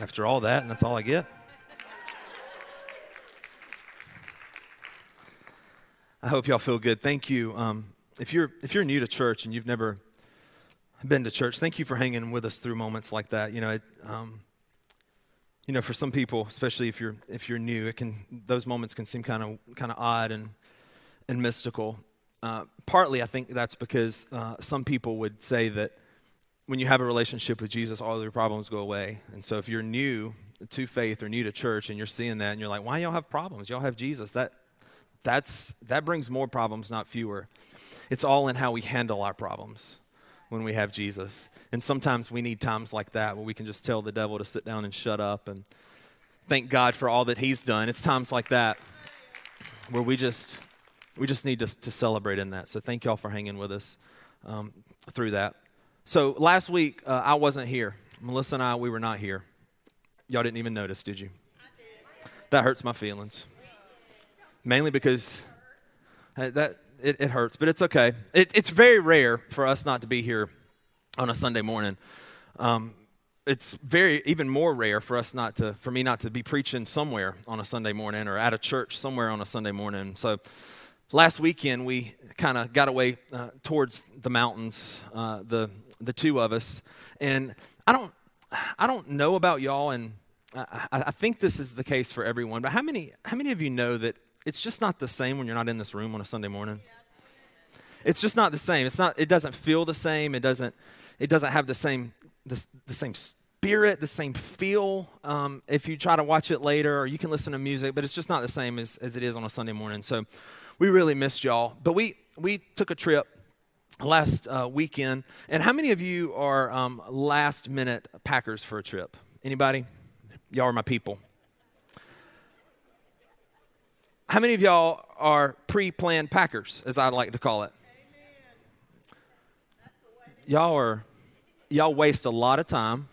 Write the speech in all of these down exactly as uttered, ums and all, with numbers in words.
After all that, and that's all I get. I hope y'all feel good. Thank you. Um, if you're if you're new to church and you've never been to church, thank you for hanging with us through moments like that. You know, it, um, you know, for some people, especially if you're if you're new, it can those moments can seem kind of kind of odd and and mystical. Uh, partly, I think that's because uh, some people would say that when you have a relationship with Jesus, all of your problems go away. And so if you're new to faith or new to church and you're seeing that and you're like, why y'all have problems? Y'all have Jesus. That that's that brings more problems, not fewer. It's all in how we handle our problems when we have Jesus. And sometimes we need times like that where we can just tell the devil to sit down and shut up and thank God for all that he's done. It's times like that where we just we just need to, to celebrate in that. So thank y'all for hanging with us um, through that. So last week, uh, I wasn't here. Melissa and I, we were not here. Y'all didn't even notice, did you? That hurts my feelings. Mainly because that it, it hurts, but it's okay. It, it's very rare for us not to be here on a Sunday morning. Um, it's very even more rare for us not to, for me not to be preaching somewhere on a Sunday morning or at a church somewhere on a Sunday morning. So last weekend, we kind of got away uh, towards the mountains, uh, the the two of us, and I don't, I don't know about y'all, and I, I think this is the case for everyone. But how many, how many of you know that it's just not the same when you're not in this room on a Sunday morning? It's just not the same. It's not. It doesn't feel the same. It doesn't. It doesn't have the same the, the same spirit, the same feel. Um, if you try to watch it later, or you can listen to music, but it's just not the same as as it is on a Sunday morning. So we really missed y'all. But we we took a trip last uh, weekend, and how many of you are um, last-minute packers for a trip? Anybody? Y'all are my people. How many of y'all are pre-planned packers, as I like to call it? Amen. That's the way. Y'all are y'all waste a lot of time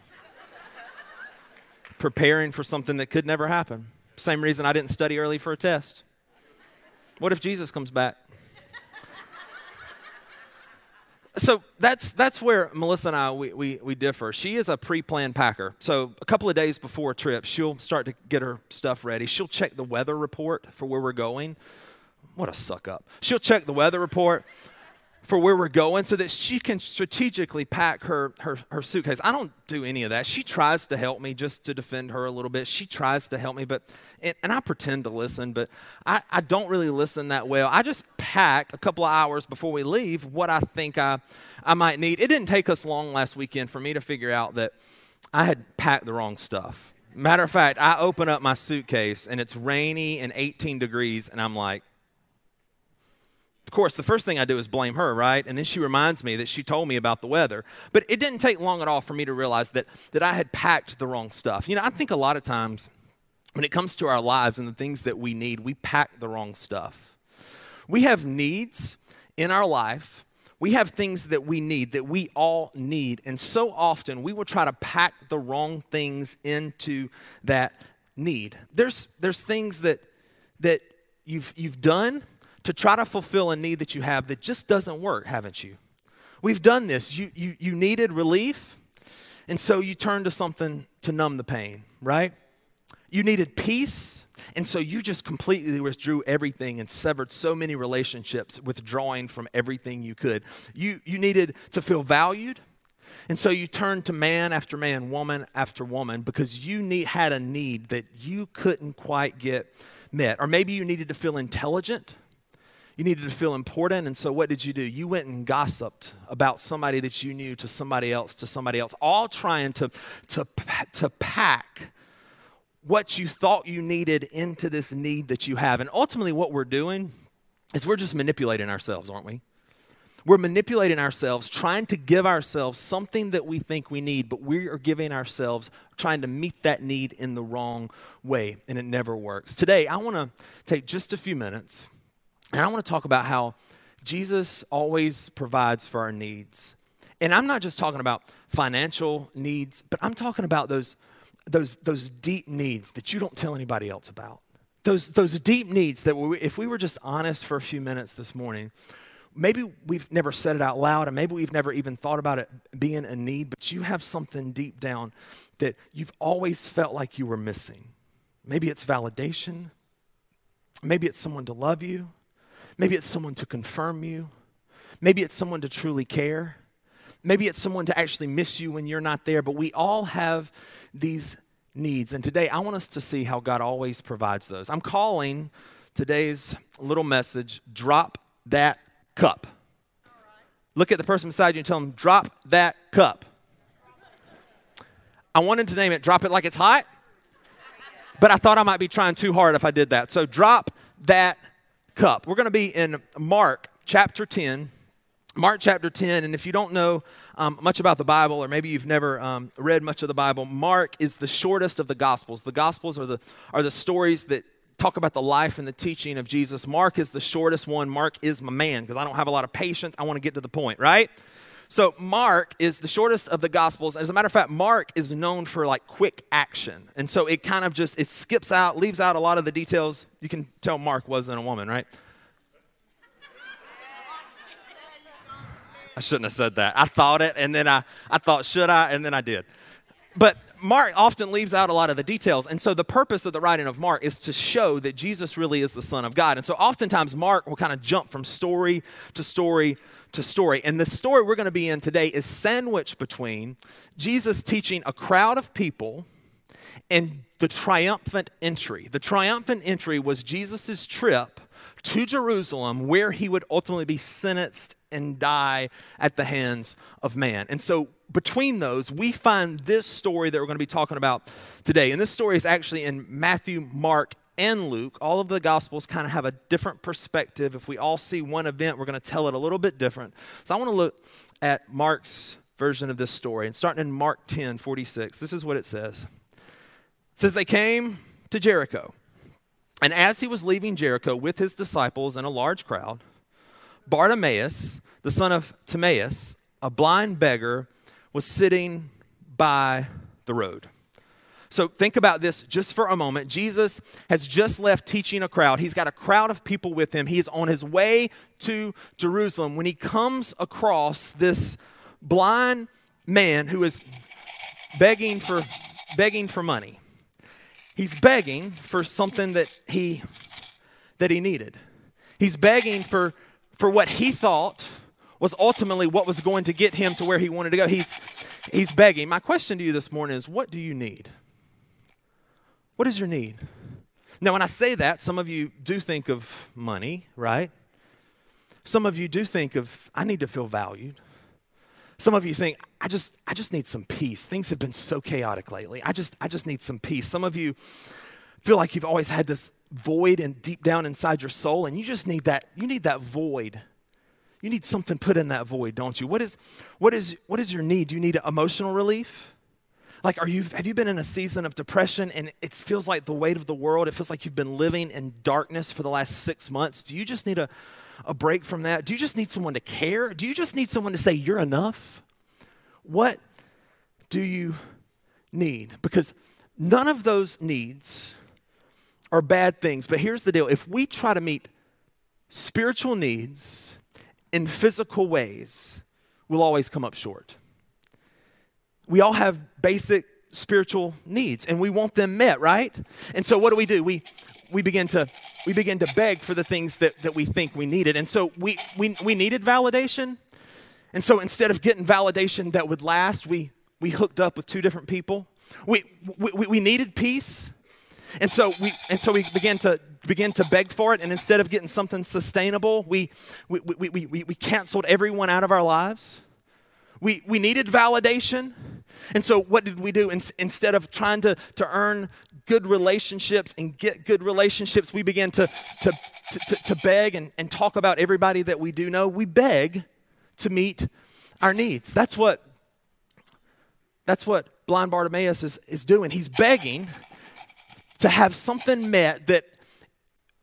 preparing for something that could never happen. Same reason I didn't study early for a test. What if Jesus comes back? So that's that's where Melissa and I, we, we, we differ. She is a pre-planned packer. So a couple of days before a trip, she'll start to get her stuff ready. She'll check the weather report for where we're going. What a suck up. She'll check the weather report for where we're going so that she can strategically pack her, her, her suitcase. I don't do any of that. She tries to help me just to defend her a little bit. She tries to help me, but and, and I pretend to listen, but I, I don't really listen that well. I just pack a couple of hours before we leave what I think I, I might need. It didn't take us long last weekend for me to figure out that I had packed the wrong stuff. Matter of fact, I open up my suitcase, and it's rainy and eighteen degrees, and I'm like, of course, the first thing I do is blame her, right? And then she reminds me that she told me about the weather. But it didn't take long at all for me to realize that that I had packed the wrong stuff. You know, I think a lot of times when it comes to our lives and the things that we need, we pack the wrong stuff. We have needs in our life. We have things that we need, that we all need. And so often we will try to pack the wrong things into that need. There's there's things that that you've you've done to try to fulfill a need that you have that just doesn't work, haven't you? We've done this. You, you, you needed relief, and so you turned to something to numb the pain, right? You needed peace, and so you just completely withdrew everything and severed so many relationships, withdrawing from everything you could. You, you needed to feel valued, and so you turned to man after man, woman after woman, because you need, had a need that you couldn't quite get met. Or maybe you needed to feel intelligent. You needed to feel important, and so what did you do? You went and gossiped about somebody that you knew to somebody else, to somebody else, all trying to, to, to pack what you thought you needed into this need that you have. And ultimately what we're doing is we're just manipulating ourselves, aren't we? We're manipulating ourselves, trying to give ourselves something that we think we need, but we are giving ourselves, trying to meet that need in the wrong way, and it never works. Today, I want to take just a few minutes, and I want to talk about how Jesus always provides for our needs. And I'm not just talking about financial needs, but I'm talking about those, those, those deep needs that you don't tell anybody else about. Those, those deep needs that we, if we were just honest for a few minutes this morning, maybe we've never said it out loud, and maybe we've never even thought about it being a need, but you have something deep down that you've always felt like you were missing. Maybe it's validation. Maybe it's someone to love you. Maybe it's someone to confirm you. Maybe it's someone to truly care. Maybe it's someone to actually miss you when you're not there, but we all have these needs. And today, I want us to see how God always provides those. I'm calling today's little message, Drop That Cup. Right. Look at the person beside you and tell them, drop that cup. I wanted to name it, Drop It Like It's Hot, but I thought I might be trying too hard if I did that. So drop that cup. We're going to be in Mark chapter ten. Mark chapter ten, and if you don't know um, much about the Bible, or maybe you've never um, read much of the Bible, Mark is the shortest of the Gospels. The Gospels are the are the stories that talk about the life and the teaching of Jesus. Mark is the shortest one. Mark is my man, because I don't have a lot of patience. I want to get to the point, right? So Mark is the shortest of the Gospels. As a matter of fact, Mark is known for like quick action, and so it kind of just, it skips out, leaves out a lot of the details. You can tell Mark wasn't a woman, right? I shouldn't have said that. I thought it, and then I, I thought, should I? And then I did. But Mark often leaves out a lot of the details, and so the purpose of the writing of Mark is to show that Jesus really is the Son of God. And so oftentimes Mark will kind of jump from story to story to story. And the story we're going to be in today is sandwiched between Jesus teaching a crowd of people and the triumphant entry. The triumphant entry was Jesus's trip to Jerusalem, where he would ultimately be sentenced and die at the hands of man. And so between those, we find this story that we're going to be talking about today. And this story is actually in Matthew, Mark, and Luke. All of the Gospels kind of have a different perspective. If we all see one event, we're going to tell it a little bit different. So I want to look at Mark's version of this story. And starting in Mark ten forty-six, this is what it says. It says, they came to Jericho. And as he was leaving Jericho with his disciples and a large crowd, Bartimaeus, the son of Timaeus, a blind beggar, was sitting by the road. So think about this just for a moment. Jesus has just left teaching a crowd. He's got a crowd of people with him. He's on his way to Jerusalem when he comes across this blind man who is begging for begging for money. He's begging for something that he that he needed. He's begging for for what he thought was ultimately what was going to get him to where he wanted to go. He's, he's begging. My question to you this morning is, what do you need? What is your need? Now, when I say that, some of you do think of money, right? Some of you do think of, I need to feel valued. Some of you think, I just, I just need some peace. Things have been so chaotic lately. I just, I just need some peace. Some of you feel like you've always had this void and deep down inside your soul, and you just need that, you need that void. You need something put in that void, don't you? What is what is what is your need? Do you need emotional relief? Like, are you have you been in a season of depression and it feels like the weight of the world? It feels like you've been living in darkness for the last six months. Do you just need a, a break from that? Do you just need someone to care? Do you just need someone to say you're enough? What do you need? Because none of those needs are bad things. But here's the deal. If we try to meet spiritual needs in physical ways, we'll always come up short. We all have basic spiritual needs, and we want them met, right? And so what do we do? We we begin to we begin to beg for the things that, that we think we needed. And so we, we we needed validation. And so instead of getting validation that would last, we we hooked up with two different people. We we, we needed peace. And so we and so we began to begin to beg for it, and instead of getting something sustainable, we we we we we, we canceled everyone out of our lives. We we needed validation, and so what did we do? In, instead of trying to to earn good relationships and get good relationships, we began to to to, to, to beg and, and talk about everybody that we do know. We beg to meet our needs. That's what that's what blind Bartimaeus is, is doing. He's begging to have something met that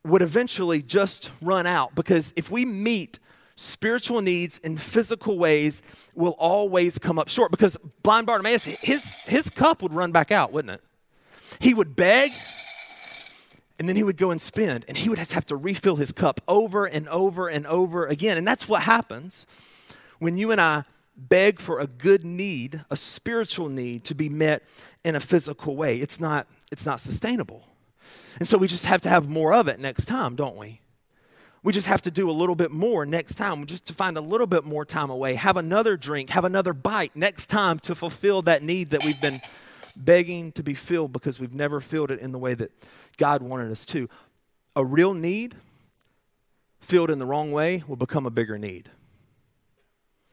would eventually just run out, because if we meet spiritual needs in physical ways, will always come up short, because blind Bartimaeus, his, his cup would run back out, wouldn't it? He would beg, and then he would go and spend, and he would have to refill his cup over and over and over again. And that's what happens when you and I beg for a good need, a spiritual need, to be met in a physical way. It's not, it's not sustainable. And so we just have to have more of it next time, don't we? We just have to do a little bit more next time, just to find a little bit more time away, have another drink, have another bite next time to fulfill that need that we've been begging to be filled, because we've never filled it in the way that God wanted us to. A real need filled in the wrong way will become a bigger need.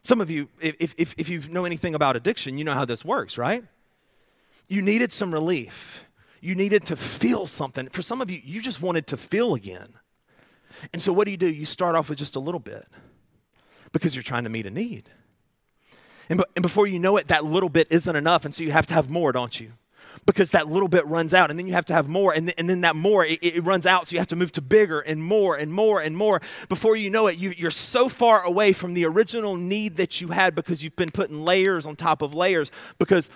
Some of you, if, if, if you know anything about addiction, you know how this works, right? You needed some relief. You needed to feel something. For some of you, you just wanted to feel again. And so what do you do? You start off with just a little bit, because you're trying to meet a need. And, b- and before you know it, that little bit isn't enough, and so you have to have more, don't you? Because that little bit runs out, and then you have to have more, and, th- and then that more, it-, it runs out, so you have to move to bigger and more and more and more. Before you know it, you- you're so far away from the original need that you had, because you've been putting layers on top of layers, because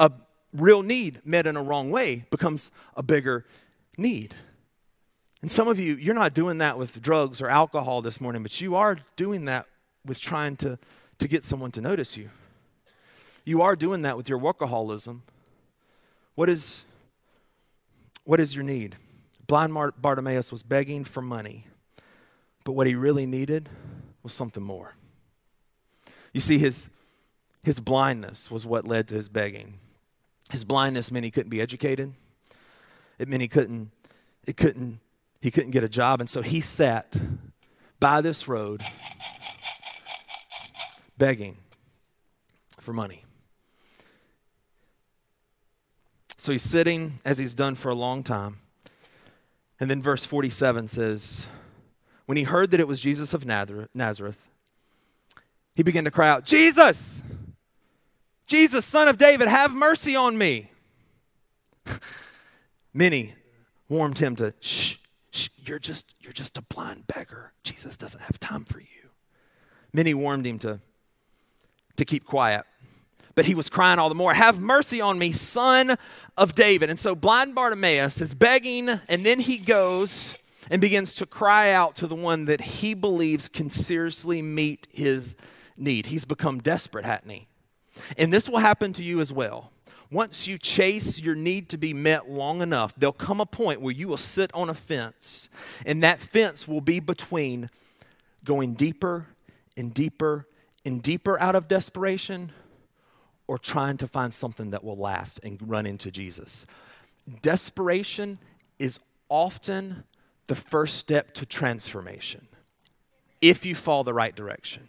a real need met in a wrong way becomes a bigger need. And some of you, you're not doing that with drugs or alcohol this morning, but you are doing that with trying to, to get someone to notice you. You are doing that with your workaholism. What is, what is your need? Blind Bartimaeus was begging for money, but what he really needed was something more. You see, his, his blindness was what led to his begging. His blindness meant he couldn't be educated. It meant he couldn't, it couldn't, He couldn't get a job, and so he sat by this road begging for money. So he's sitting, as he's done for a long time. And then verse forty-seven says, when he heard that it was Jesus of Nazareth, he began to cry out, Jesus, Jesus, Son of David, have mercy on me. Many warned him to shh. You're just you're just a blind beggar. Jesus doesn't have time for you. Many warned him to, to keep quiet, but he was crying all the more, have mercy on me, Son of David. And so blind Bartimaeus is begging, and then he goes and begins to cry out to the one that he believes can seriously meet his need. He's become desperate, hasn't he? And this will happen to you as well. Once you chase your need to be met long enough, there'll come a point where you will sit on a fence, and that fence will be between going deeper and deeper and deeper out of desperation, or trying to find something that will last and run into Jesus. Desperation is often the first step to transformation, if you fall the right direction.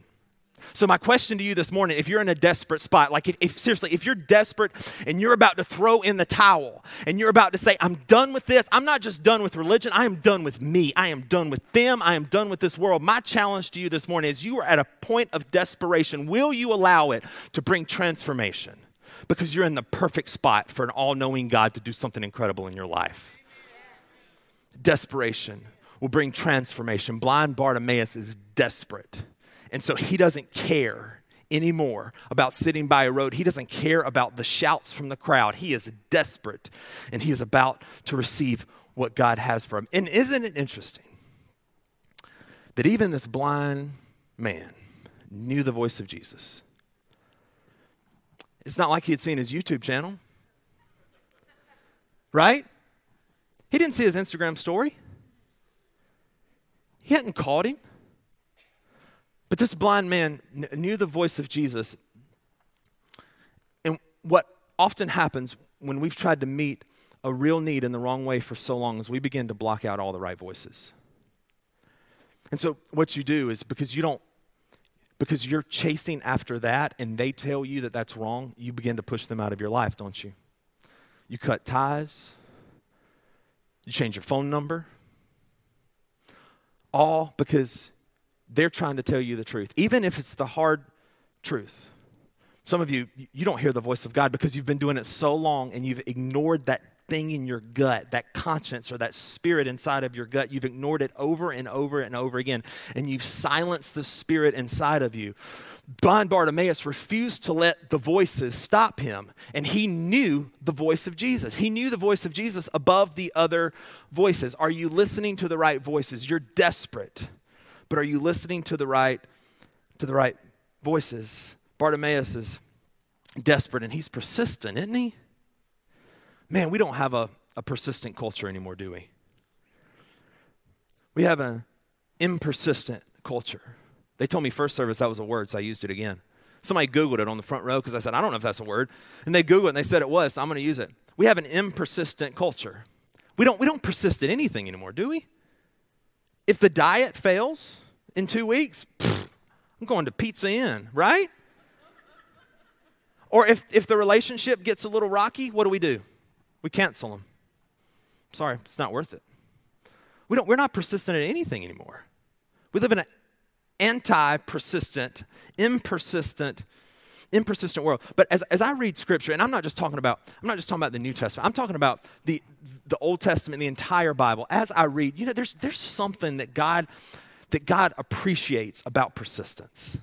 So my question to you this morning, if you're in a desperate spot, like if, if seriously, if you're desperate and you're about to throw in the towel and you're about to say, I'm done with this. I'm not just done with religion. I am done with me. I am done with them. I am done with this world. My challenge to you this morning is, you are at a point of desperation. Will you allow it to bring transformation? Because you're in the perfect spot for an all-knowing God to do something incredible in your life. Desperation will bring transformation. Blind Bartimaeus is desperate. And so he doesn't care anymore about sitting by a road. He doesn't care about the shouts from the crowd. He is desperate, and he is about to receive what God has for him. And isn't it interesting that even this blind man knew the voice of Jesus? It's not like he had seen his YouTube channel, right? He didn't see his Instagram story. He hadn't called him. But this blind man knew the voice of Jesus. And what often happens when we've tried to meet a real need in the wrong way for so long is we begin to block out all the right voices. And so what you do is, because you don't, because you're chasing after that and they tell you that that's wrong, you begin to push them out of your life, don't you? You cut ties. You change your phone number. All because they're trying to tell you the truth, even if it's the hard truth. Some of you, you don't hear the voice of God because you've been doing it so long and you've ignored that thing in your gut, that conscience or that spirit inside of your gut. You've ignored it over and over and over again, and you've silenced the spirit inside of you. Blind Bartimaeus refused to let the voices stop him, and he knew the voice of Jesus. He knew the voice of Jesus above the other voices. Are you listening to the right voices? You're desperate, but are you listening to the right, to the right voices? Bartimaeus is desperate, and he's persistent, isn't he? Man, we don't have a, a persistent culture anymore, do we? We have an impersistent culture. They told me first service that was a word, so I used it again. Somebody Googled it on the front row because I said, I don't know if that's a word. And they Googled it, and they said it was, so I'm going to use it. We have an impersistent culture. We don't, we don't persist in anything anymore, do we? If the diet fails in two weeks, pfft, I'm going to Pizza Inn, right? Or if, if the relationship gets a little rocky, what do we do? We cancel them. Sorry, it's not worth it. We don't, we're not persistent in anything anymore. We live in an anti-persistent, impersistent, impersistent world. But as, as I read Scripture, and I'm not just talking about, I'm not just talking about the New Testament. I'm talking about the the Old Testament, the entire Bible. As I read, you know, there's there's something that God that God appreciates about persistence.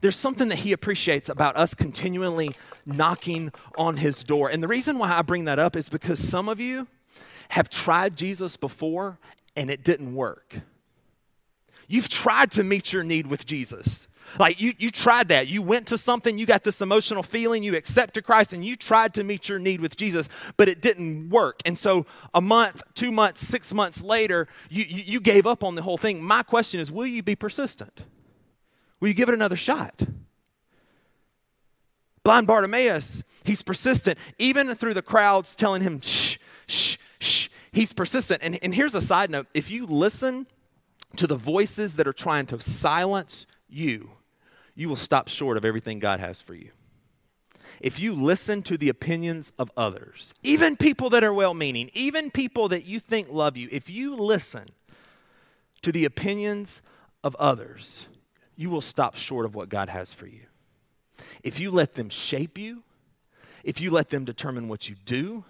There's something that he appreciates about us continually knocking on his door. And the reason why I bring that up is because some of you have tried Jesus before and it didn't work. You've tried to meet your need with Jesus. Like you, you tried that. You went to something, you got this emotional feeling, you accepted Christ, and you tried to meet your need with Jesus, but it didn't work. And so a month, two months, six months later, you, you, you gave up on the whole thing. My question is, will you be persistent? Will you give it another shot? Blind Bartimaeus, he's persistent. Even through the crowds telling him, shh, shh, shh, he's persistent. And, and here's a side note. If you listen to the voices that are trying to silence you, you will stop short of everything God has for you. If you listen to the opinions of others, even people that are well-meaning, even people that you think love you, if you listen to the opinions of others, you will stop short of what God has for you. If you let them shape you, if you let them determine what you do,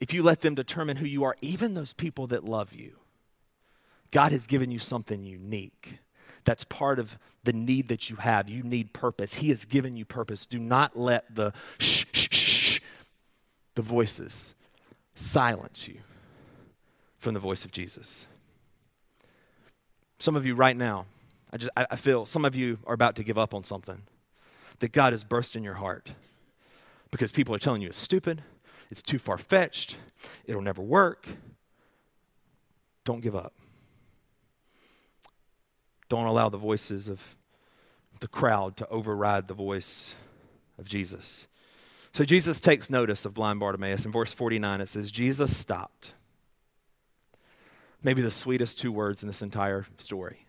if you let them determine who you are, even those people that love you, God has given you something unique. That's part of the need that you have. You need purpose. He has given you purpose. Do not let the shh, shh, shh, shh, the voices silence you from the voice of Jesus. Some of you right now, I just I feel some of you are about to give up on something that God has burst in your heart because people are telling you it's stupid, it's too far-fetched, it'll never work. Don't give up. Don't allow the voices of the crowd to override the voice of Jesus. So Jesus takes notice of blind Bartimaeus. In verse forty-nine, it says, Jesus stopped. Maybe the sweetest two words in this entire story.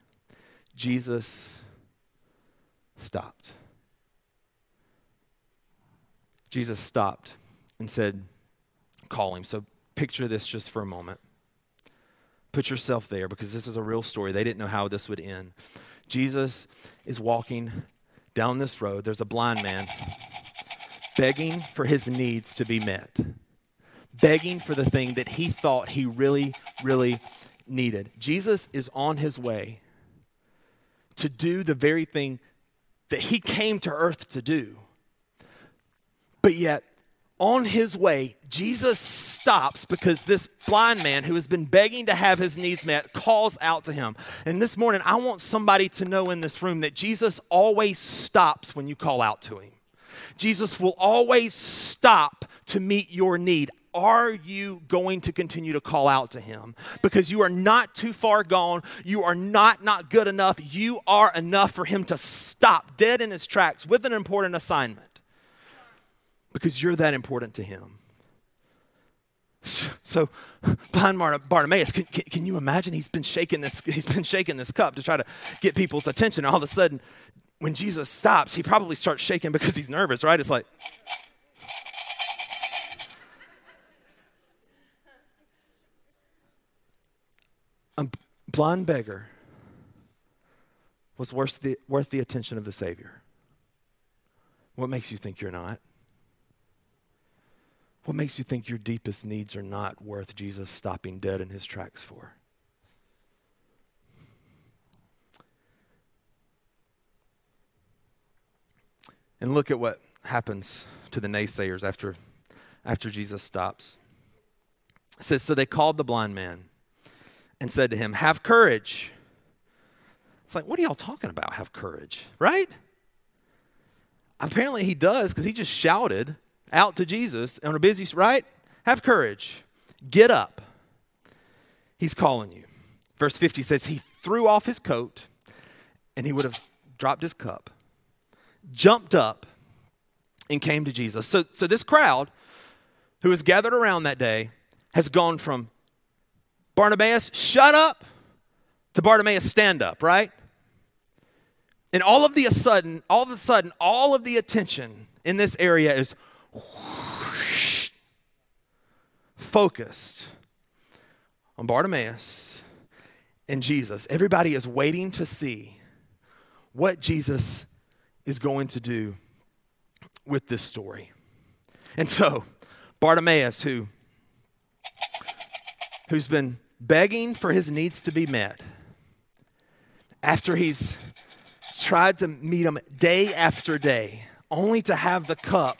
Jesus stopped. Jesus stopped and said, call him. So picture this just for a moment. Put yourself there because this is a real story. They didn't know how this would end. Jesus is walking down this road. There's a blind man begging for his needs to be met, begging for the thing that he thought he really, really needed. Jesus is on his way to do the very thing that he came to earth to do. But yet, on his way, Jesus stops because this blind man who has been begging to have his needs met calls out to him. And this morning, I want somebody to know in this room that Jesus always stops when you call out to him. Jesus will always stop to meet your need. Are you going to continue to call out to him? Because you are not too far gone. You are not not good enough. You are enough for him to stop dead in his tracks with an important assignment. Because you're that important to him. So, blind Bartimaeus, can, can, can you imagine? He's been shaking this, he's been shaking this cup to try to get people's attention. All of a sudden, when Jesus stops, he probably starts shaking because he's nervous, right? It's like... A blind beggar was worth the, worth the attention of the Savior. What makes you think you're not? What makes you think your deepest needs are not worth Jesus stopping dead in his tracks for? And look at what happens to the naysayers after, after Jesus stops. It says, so they called the blind man and said to him, have courage. It's like, what are y'all talking about, have courage, right? Apparently he does, because he just shouted out to Jesus on a busy, right? Have courage. Get up. He's calling you. Verse fifty says he threw off his coat and he would have dropped his cup, jumped up and came to Jesus. So, so this crowd who was gathered around that day has gone from Bartimaeus, shut up, to Bartimaeus, stand up, right? And all of the sudden, all of a sudden, all of the attention in this area is whoosh, focused on Bartimaeus and Jesus. Everybody is waiting to see what Jesus is going to do with this story. And so Bartimaeus, who, who's been begging for his needs to be met, after he's tried to meet him day after day, only to have the cup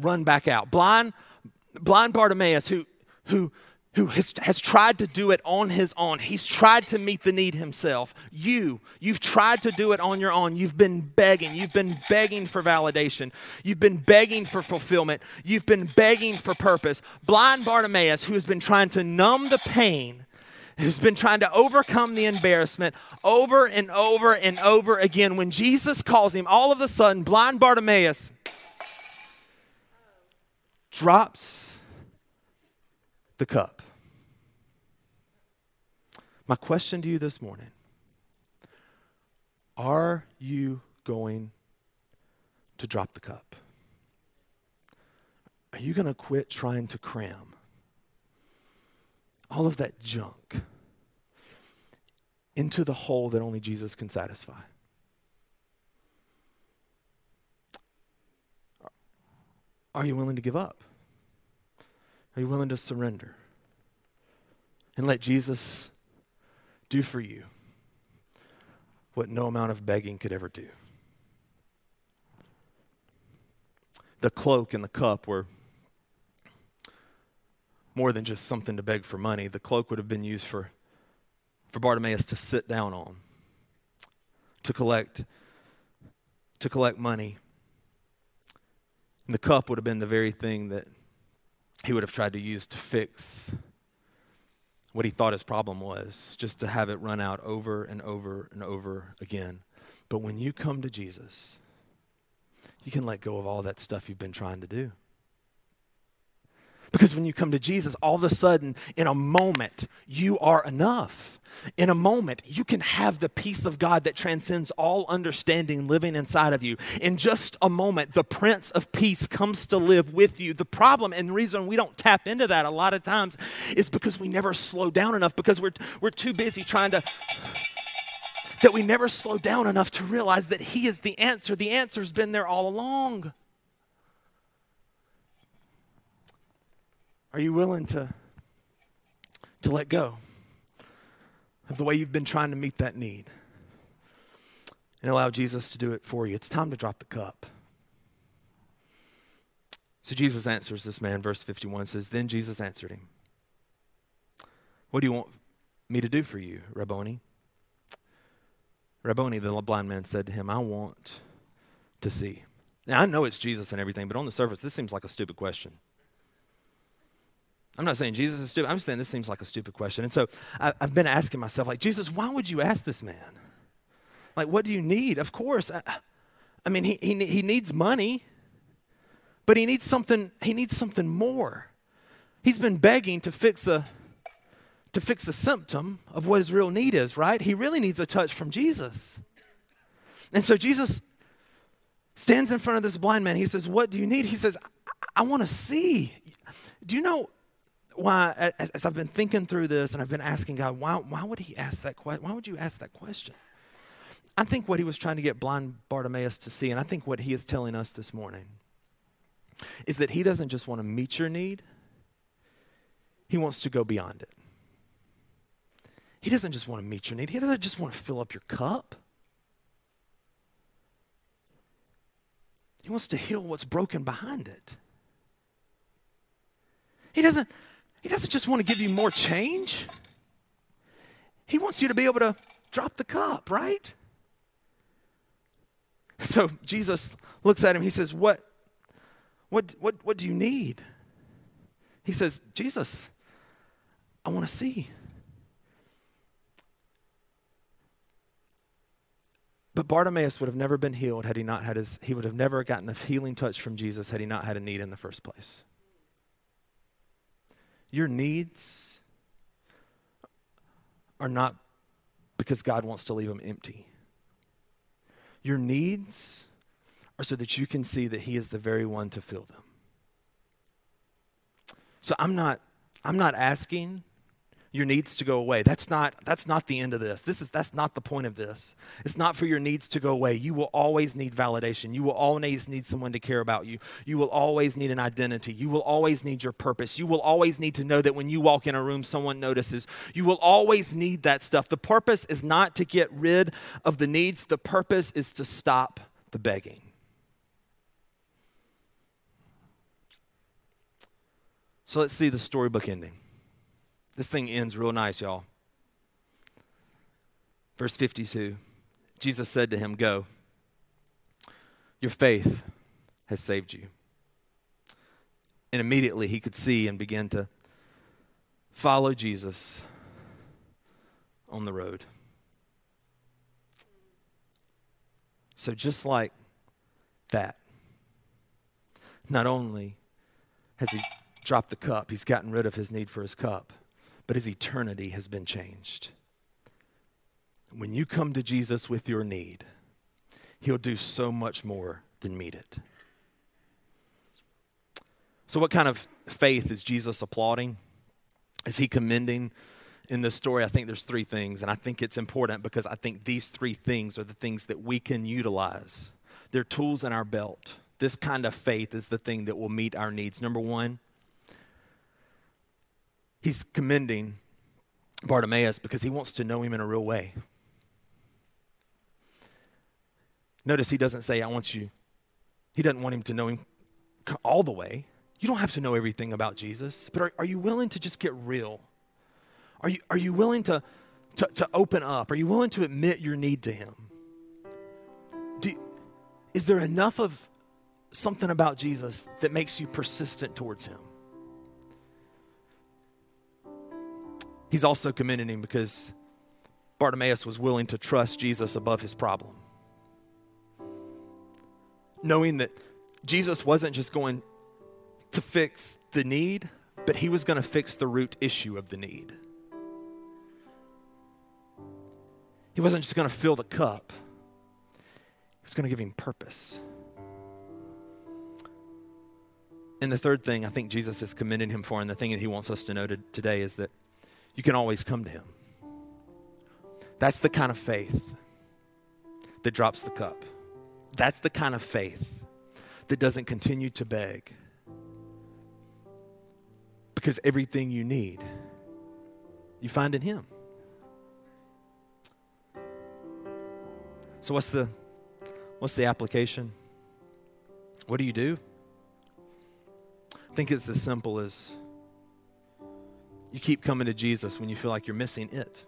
run back out. Blind, blind Bartimaeus, who, who, who has, has tried to do it on his own. He's tried to meet the need himself. You, you've tried to do it on your own. You've been begging. You've been begging for validation. You've been begging for fulfillment. You've been begging for purpose. Blind Bartimaeus, who has been trying to numb the pain, who's been trying to overcome the embarrassment over and over and over again. When Jesus calls him, all of a sudden, blind Bartimaeus drops the cup. My question to you this morning, are you going to drop the cup? Are you going to quit trying to cram all of that junk into the hole that only Jesus can satisfy? Are you willing to give up? Are you willing to surrender and let Jesus do for you what no amount of begging could ever do? The cloak and the cup were more than just something to beg for money. The cloak would have been used for, for Bartimaeus to sit down on, to collect, to collect money. And the cup would have been the very thing that he would have tried to use to fix what he thought his problem was, just to have it run out over and over and over again. But when you come to Jesus, you can let go of all that stuff you've been trying to do. Because when you come to Jesus, all of a sudden, in a moment, you are enough. In a moment, you can have the peace of God that transcends all understanding living inside of you. In just a moment, the Prince of Peace comes to live with you. The problem and reason we don't tap into that a lot of times is because we never slow down enough, because we're, we're too busy trying to... that we never slow down enough to realize that he is the answer. The answer's been there all along. Are you willing to, to let go of the way you've been trying to meet that need and allow Jesus to do it for you? It's time to drop the cup. So Jesus answers this man. Verse fifty-one says, then Jesus answered him, what do you want me to do for you, Rabboni? Rabboni, the blind man, said to him, I want to see. Now, I know it's Jesus and everything, but on the surface, this seems like a stupid question. I'm not saying Jesus is stupid. I'm just saying this seems like a stupid question. And so I, I've been asking myself, like, Jesus, why would you ask this man? Like, what do you need? Of course. I, I mean, he, he he needs money, but he needs something, he needs something more. He's been begging to fix a to fix the symptom of what his real need is, right? He really needs a touch from Jesus. And so Jesus stands in front of this blind man. He says, what do you need? He says, I, I want to see. Do you know why, as I've been thinking through this and I've been asking God, why, why would he ask that question? Why would you ask that question? I think what he was trying to get blind Bartimaeus to see, and I think what he is telling us this morning, is that he doesn't just want to meet your need. He wants to go beyond it. He doesn't just want to meet your need. He doesn't just want to fill up your cup. He wants to heal what's broken behind it. He doesn't, he doesn't just want to give you more change. He wants you to be able to drop the cup, right? So Jesus looks at him. He says, what, what, what, what do you need? He says, Jesus, I want to see. But Bartimaeus would have never been healed had he not had his, he would have never gotten a healing touch from Jesus had he not had a need in the first place. Your needs are not because God wants to leave them empty. Your needs are so that you can see that he is the very one to fill them. So I'm not, I'm not asking your needs to go away. That's not, that's not the end of this. This is, that's not the point of this. It's not for your needs to go away. You will always need validation. You will always need someone to care about you. You will always need an identity. You will always need your purpose. You will always need to know that when you walk in a room, someone notices. You will always need that stuff. The purpose is not to get rid of the needs. The purpose is to stop the begging. So let's see the storybook ending. This thing ends real nice, y'all. Verse fifty-two, Jesus said to him, go. Your faith has saved you. And immediately he could see and begin to follow Jesus on the road. So just like that, not only has he dropped the cup, he's gotten rid of his need for his cup, but his eternity has been changed. When you come to Jesus with your need, he'll do so much more than meet it. So what kind of faith is Jesus applauding? Is he commending in this story? I think there's three things, and I think it's important because I think these three things are the things that we can utilize. They're tools in our belt. This kind of faith is the thing that will meet our needs. Number one, he's commending Bartimaeus because he wants to know him in a real way. Notice he doesn't say, I want you. He doesn't want him to know him all the way. You don't have to know everything about Jesus, but are, are you willing to just get real? Are you, are you willing to, to, to open up? Are you willing to admit your need to him? Do, is there enough of something about Jesus that makes you persistent towards him? He's also commending him because Bartimaeus was willing to trust Jesus above his problem. Knowing that Jesus wasn't just going to fix the need, but he was going to fix the root issue of the need. He wasn't just going to fill the cup. He was going to give him purpose. And the third thing I think Jesus is commending him for, and the thing that he wants us to know today is that you can always come to him. That's the kind of faith that drops the cup. That's the kind of faith that doesn't continue to beg, because everything you need, you find in him. So what's the, what's the application? What do you do? I think it's as simple as you keep coming to Jesus when you feel like you're missing it.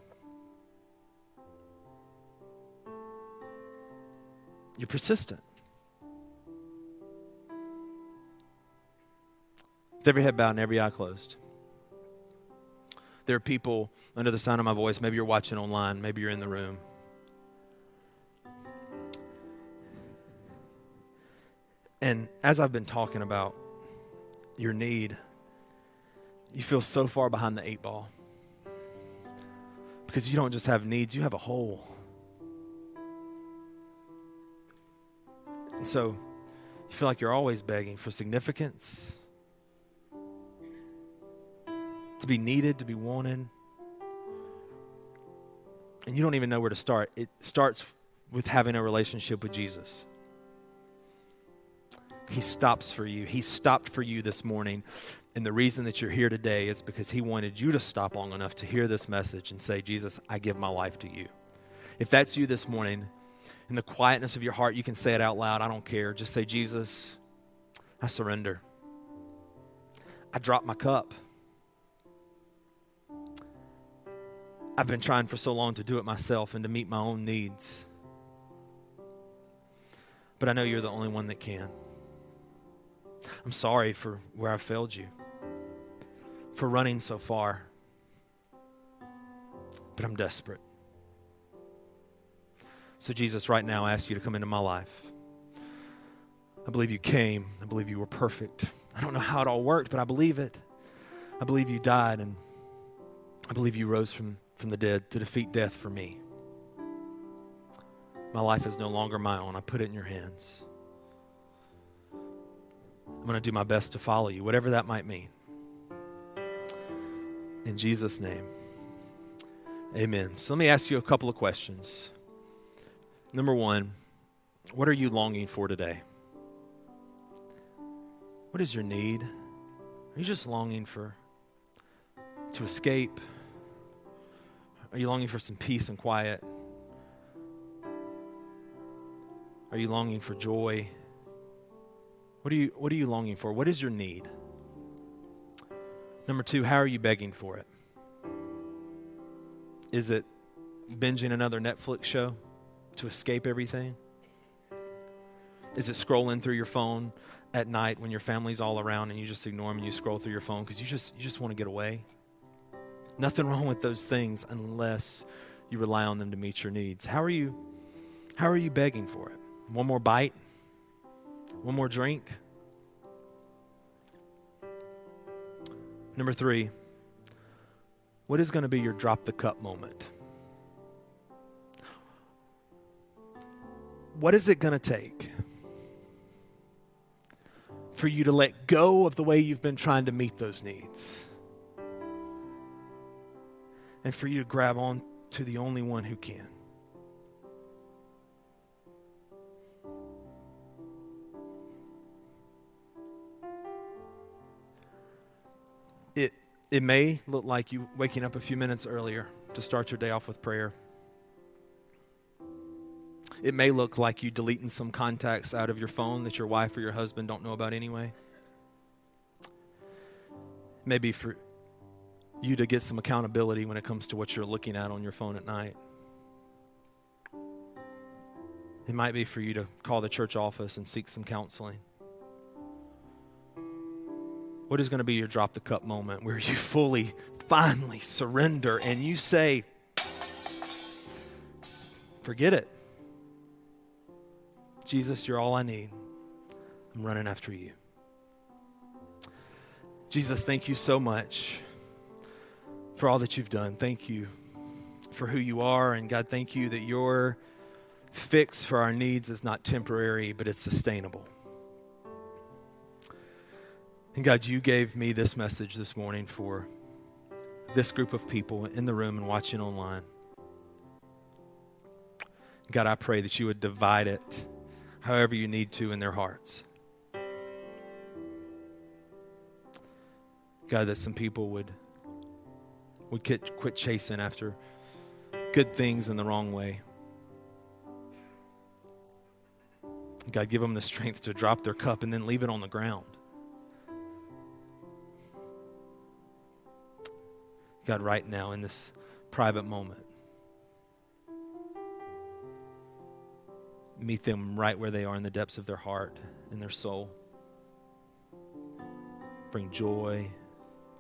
You're persistent. With every head bowed and every eye closed, there are people under the sound of my voice. Maybe you're watching online. Maybe you're in the room. And as I've been talking about your need, you feel so far behind the eight ball because you don't just have needs, you have a hole. And so you feel like you're always begging for significance, to be needed, to be wanted. And you don't even know where to start. It starts with having a relationship with Jesus. He stops for you. He stopped for you this morning. And the reason that you're here today is because he wanted you to stop long enough to hear this message and say, Jesus, I give my life to you. If that's you this morning, in the quietness of your heart, you can say it out loud. I don't care. Just say, Jesus, I surrender. I drop my cup. I've been trying for so long to do it myself and to meet my own needs. But I know you're the only one that can. I'm sorry for where I failed you, for running so far, but I'm desperate. So Jesus, right now, I ask you to come into my life. I believe you came. I believe you were perfect. I don't know how it all worked, but I believe it. I believe you died, and I believe you rose from, from the dead to defeat death for me. My life is no longer my own. I put it in your hands. I'm going to do my best to follow you, whatever that might mean. In Jesus' name, amen. So let me ask you a couple of questions. Number one, what are you longing for today? What is your need? Are you just longing for to escape? Are you longing for some peace and quiet? Are you longing for joy? What are you, what are you longing for? What is your need? Number two, how are you begging for it? Is it binging another Netflix show to escape everything? Is it scrolling through your phone at night when your family's all around and you just ignore them and you scroll through your phone because you just, you just want to get away? Nothing wrong with those things unless you rely on them to meet your needs. How are you, how are you begging for it? One more bite? One more drink. Number three, what is going to be your drop the cup moment? What is it going to take for you to let go of the way you've been trying to meet those needs? And for you to grab on to the only one who can. It, it may look like you waking up a few minutes earlier to start your day off with prayer. It may look like you deleting some contacts out of your phone that your wife or your husband don't know about anyway. Maybe for you to get some accountability when it comes to what you're looking at on your phone at night. It might be for you to call the church office and seek some counseling. What is going to be your drop the cup moment where you fully, finally surrender and you say, forget it. Jesus, you're all I need. I'm running after you. Jesus, thank you so much for all that you've done. Thank you for who you are. And God, thank you that your fix for our needs is not temporary, but it's sustainable. And God, you gave me this message this morning for this group of people in the room and watching online. God, I pray that you would divide it however you need to in their hearts. God, that some people would, would quit chasing after good things in the wrong way. God, give them the strength to drop their cup and then leave it on the ground. God, right now in this private moment, meet them right where they are in the depths of their heart and their soul. Bring joy,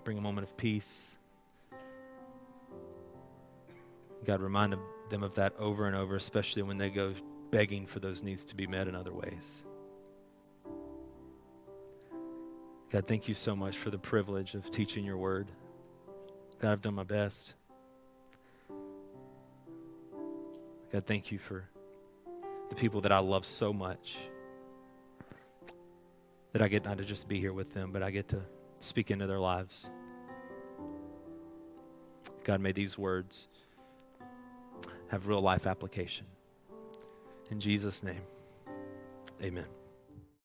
bring a moment of peace. God, remind them of that over and over, especially when they go begging for those needs to be met in other ways. God, thank you so much for the privilege of teaching your word. God, I've done my best. God, thank you for the people that I love so much that I get not to just be here with them, but I get to speak into their lives. God, may these words have real life application. In Jesus' name, amen.